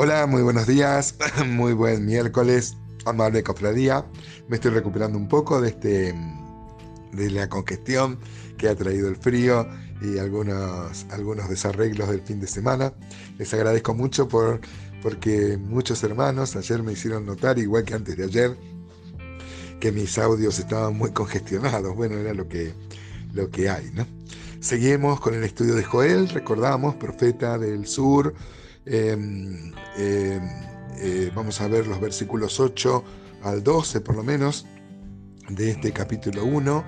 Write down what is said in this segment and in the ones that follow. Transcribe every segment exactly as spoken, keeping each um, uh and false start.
Hola, muy buenos días, muy buen miércoles, amable cofradía. Me estoy recuperando un poco de, este, de la congestión que ha traído el frío y algunos, algunos desarreglos del fin de semana. Les agradezco mucho por, porque muchos hermanos ayer me hicieron notar, igual que antes de ayer, que mis audios estaban muy congestionados. Bueno, era lo que, lo que hay, ¿no? Seguimos con el estudio de Joel, recordamos, profeta del sur. Eh, eh, eh, vamos a ver los versículos ocho al doce por lo menos de este capítulo uno.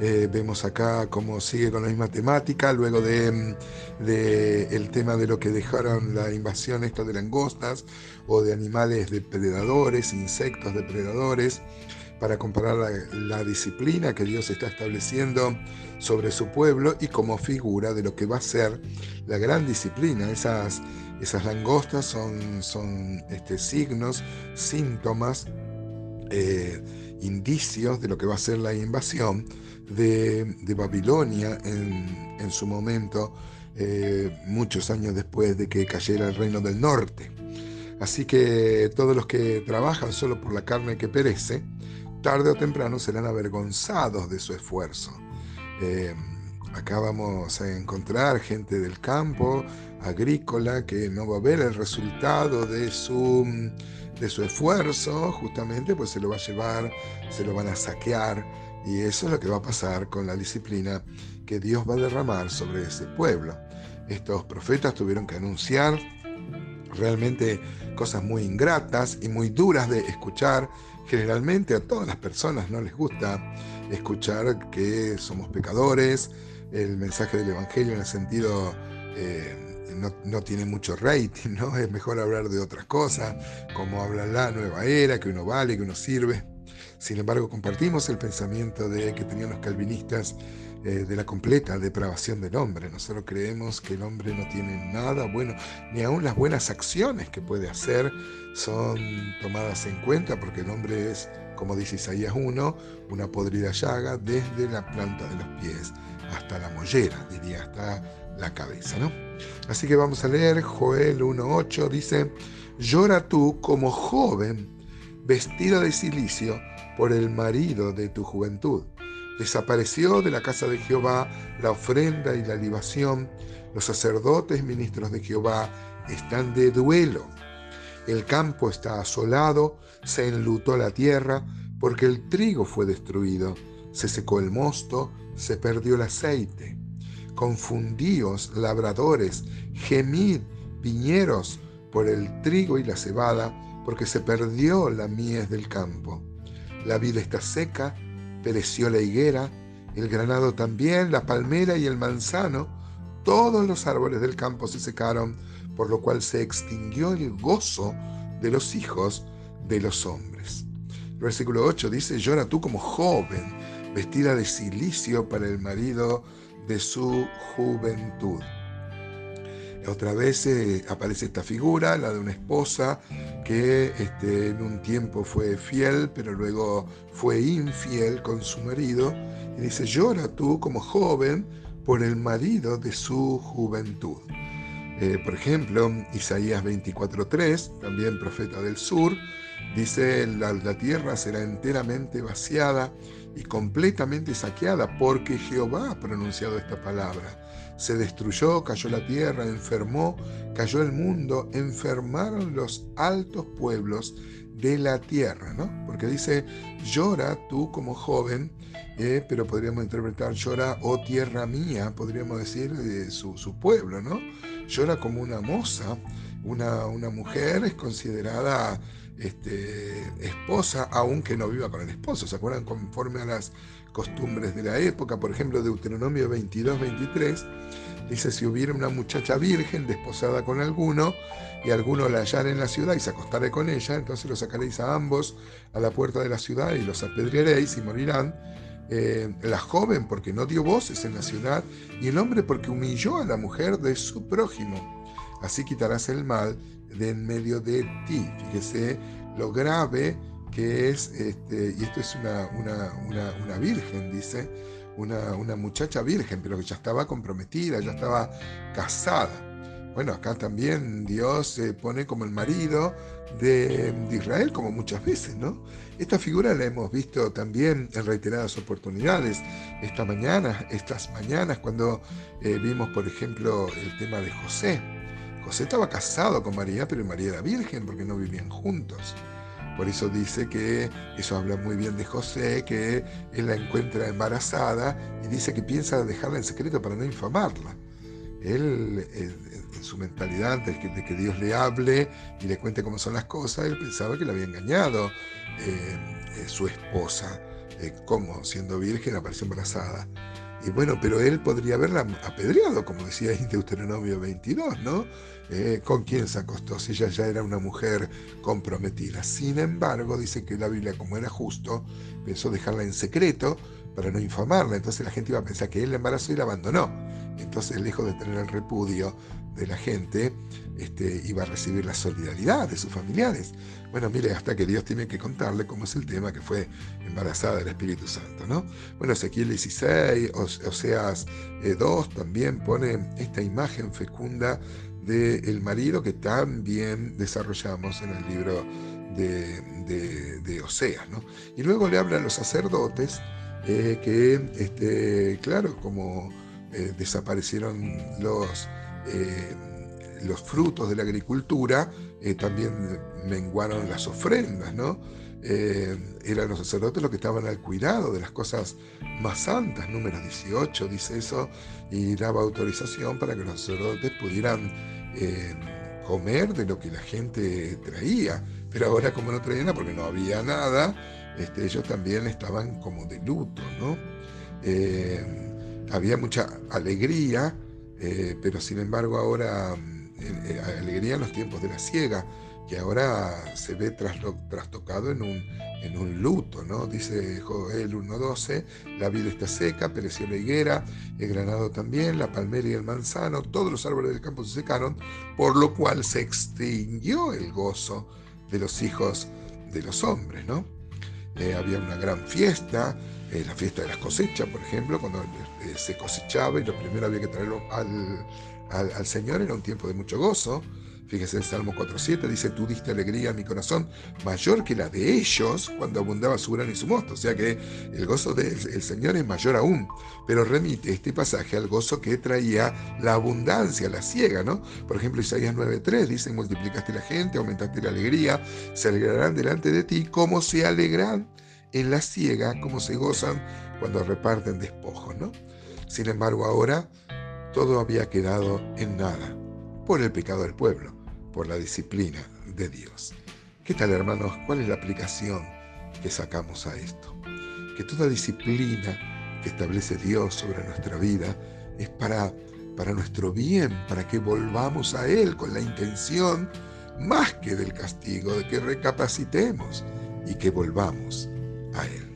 Eh, vemos acá cómo sigue con la misma temática, luego de, de el tema de lo que dejaron la invasión esto de langostas o de animales depredadores, insectos depredadores, para comparar la, la disciplina que Dios está estableciendo sobre su pueblo y como figura de lo que va a ser la gran disciplina. Esas, esas langostas son, son este, signos, síntomas, eh, indicios de lo que va a ser la invasión de, de Babilonia en, en su momento, eh, muchos años después de que cayera el reino del norte. Así que todos los que trabajan solo por la carne que perece, tarde o temprano serán avergonzados de su esfuerzo. Eh, acá vamos a encontrar gente del campo agrícola que no va a ver el resultado de su, de su esfuerzo, justamente pues se lo va a llevar, se lo van a saquear, y eso es lo que va a pasar con la disciplina que Dios va a derramar sobre ese pueblo. Estos profetas tuvieron que anunciar realmente cosas muy ingratas y muy duras de escuchar. Generalmente a todas las personas no les gusta escuchar que somos pecadores. El mensaje del Evangelio en el sentido eh, no, no tiene mucho rating, ¿no? Es mejor hablar de otras cosas, como habla la nueva era, que uno vale, que uno sirve. Sin embargo, compartimos el pensamiento de que tenían los calvinistas eh, de la completa depravación del hombre. Nosotros creemos que el hombre no tiene nada bueno, ni aun las buenas acciones que puede hacer son tomadas en cuenta, porque el hombre es, como dice Isaías uno, una podrida llaga desde la planta de los pies hasta la mollera, diría, hasta la cabeza, ¿no? Así que vamos a leer Joel uno ocho, dice: «Llora tú como joven, vestida de cilicio, por el marido de tu juventud. Desapareció de la casa de Jehová la ofrenda y la libación. Los sacerdotes ministros de Jehová están de duelo. El campo está asolado, se enlutó la tierra, porque el trigo fue destruido, se secó el mosto, se perdió el aceite. Confundíos, labradores, gemid, viñeros, por el trigo y la cebada, porque se perdió la mies del campo. La vid está seca, pereció la higuera, el granado también, la palmera y el manzano. Todos los árboles del campo se secaron, por lo cual se extinguió el gozo de los hijos de los hombres». El versículo ocho dice: «Llora tú como joven, vestida de cilicio para el marido de su juventud». Otra vez eh, aparece esta figura, la de una esposa que este, en un tiempo fue fiel, pero luego fue infiel con su marido. Y dice: «Llora tú como joven por el marido de su juventud». Eh, por ejemplo, Isaías veinticuatro tres, también profeta del sur, dice: la, la tierra será enteramente vaciada y completamente saqueada, porque Jehová ha pronunciado esta palabra. Se destruyó, cayó la tierra, enfermó, cayó el mundo, enfermaron los altos pueblos de la tierra», ¿no? Porque dice: «Llora tú como joven», eh, pero podríamos interpretar «llora, oh tierra mía», podríamos decir eh, su, su pueblo, ¿no? Llora como una moza. Una, una mujer es considerada este, esposa, aunque no viva con el esposo. ¿Se acuerdan? Conforme a las costumbres de la época. Por ejemplo, Deuteronomio veintidós veintitrés dice: «Si hubiera una muchacha virgen desposada con alguno, y alguno la hallara en la ciudad y se acostare con ella, entonces los sacaréis a ambos a la puerta de la ciudad y los apedrearéis y morirán. Eh, la joven porque no dio voces en la ciudad, y el hombre porque humilló a la mujer de su prójimo. Así quitarás el mal de en medio de ti». Fíjese lo grave que es, este, y esto es una, una, una, una virgen, dice, una, una muchacha virgen, pero que ya estaba comprometida, ya estaba casada. Bueno, acá también Dios se pone como el marido de, de Israel, como muchas veces, ¿no? Esta figura la hemos visto también en reiteradas oportunidades. Esta mañana, estas mañanas, cuando eh, vimos, por ejemplo, el tema de José. José estaba casado con María, pero María era virgen porque no vivían juntos. Por eso dice que, eso habla muy bien de José, que él la encuentra embarazada y dice que piensa dejarla en secreto para no infamarla. Él, en su mentalidad de que, de que Dios le hable y le cuente cómo son las cosas, él pensaba que le había engañado eh, eh, su esposa, eh, como siendo virgen apareció embarazada. Y bueno, pero él podría haberla apedreado, como decía en Deuteronomio veintidós, ¿no? Eh, ¿Con quién se acostó? Si ella ya era una mujer comprometida. Sin embargo, dice que la Biblia, como era justo, pensó dejarla en secreto para no infamarla. Entonces la gente iba a pensar que él la embarazó y la abandonó. Entonces, lejos de tener el repudio de la gente, este, iba a recibir la solidaridad de sus familiares. Bueno, mire, hasta que Dios tiene que contarle cómo es el tema que fue embarazada del Espíritu Santo, ¿no? Bueno, Ezequiel dieciséis, Oseas eh, dos, también pone esta imagen fecunda del marido que también desarrollamos en el libro de, de, de Oseas, ¿no? Y luego le habla a los sacerdotes eh, que, este, claro, como eh, desaparecieron los... Eh, los frutos de la agricultura, eh, también menguaron las ofrendas, ¿no? Eh, eran los sacerdotes los que estaban al cuidado de las cosas más santas, número dieciocho dice eso, y daba autorización para que los sacerdotes pudieran eh, comer de lo que la gente traía, pero ahora como no traían nada porque no había nada, este, ellos también estaban como de luto, ¿no? Eh, había mucha alegría, Eh, pero sin embargo ahora eh, alegría en los tiempos de la siega, que ahora se ve traslo, trastocado en un, en un luto, ¿no? Dice Joel uno doce, la vid está seca, pereció la higuera, el granado también, la palmera y el manzano, todos los árboles del campo se secaron, por lo cual se extinguió el gozo de los hijos de los hombres, ¿no? Eh, había una gran fiesta, eh, la fiesta de las cosechas, por ejemplo, cuando eh, se cosechaba y lo primero había que traerlo al, al, al Señor, era un tiempo de mucho gozo. Fíjese en Salmo cuatro siete, dice, tú diste alegría a mi corazón mayor que la de ellos cuando abundaba su grano y su mosto. O sea que el gozo del Señor es mayor aún. Pero remite este pasaje al gozo que traía la abundancia, la siega, ¿no? Por ejemplo, Isaías nueve tres dice, multiplicaste la gente, aumentaste la alegría, se alegrarán delante de ti como se alegran en la siega, como se gozan cuando reparten despojos, ¿no? Sin embargo, ahora todo había quedado en nada por el pecado del pueblo, por la disciplina de Dios. ¿Qué tal, hermanos? ¿Cuál es la aplicación que sacamos a esto? Que toda disciplina que establece Dios sobre nuestra vida es para, para nuestro bien, para que volvamos a Él con la intención, más que del castigo, de que recapacitemos y que volvamos a Él.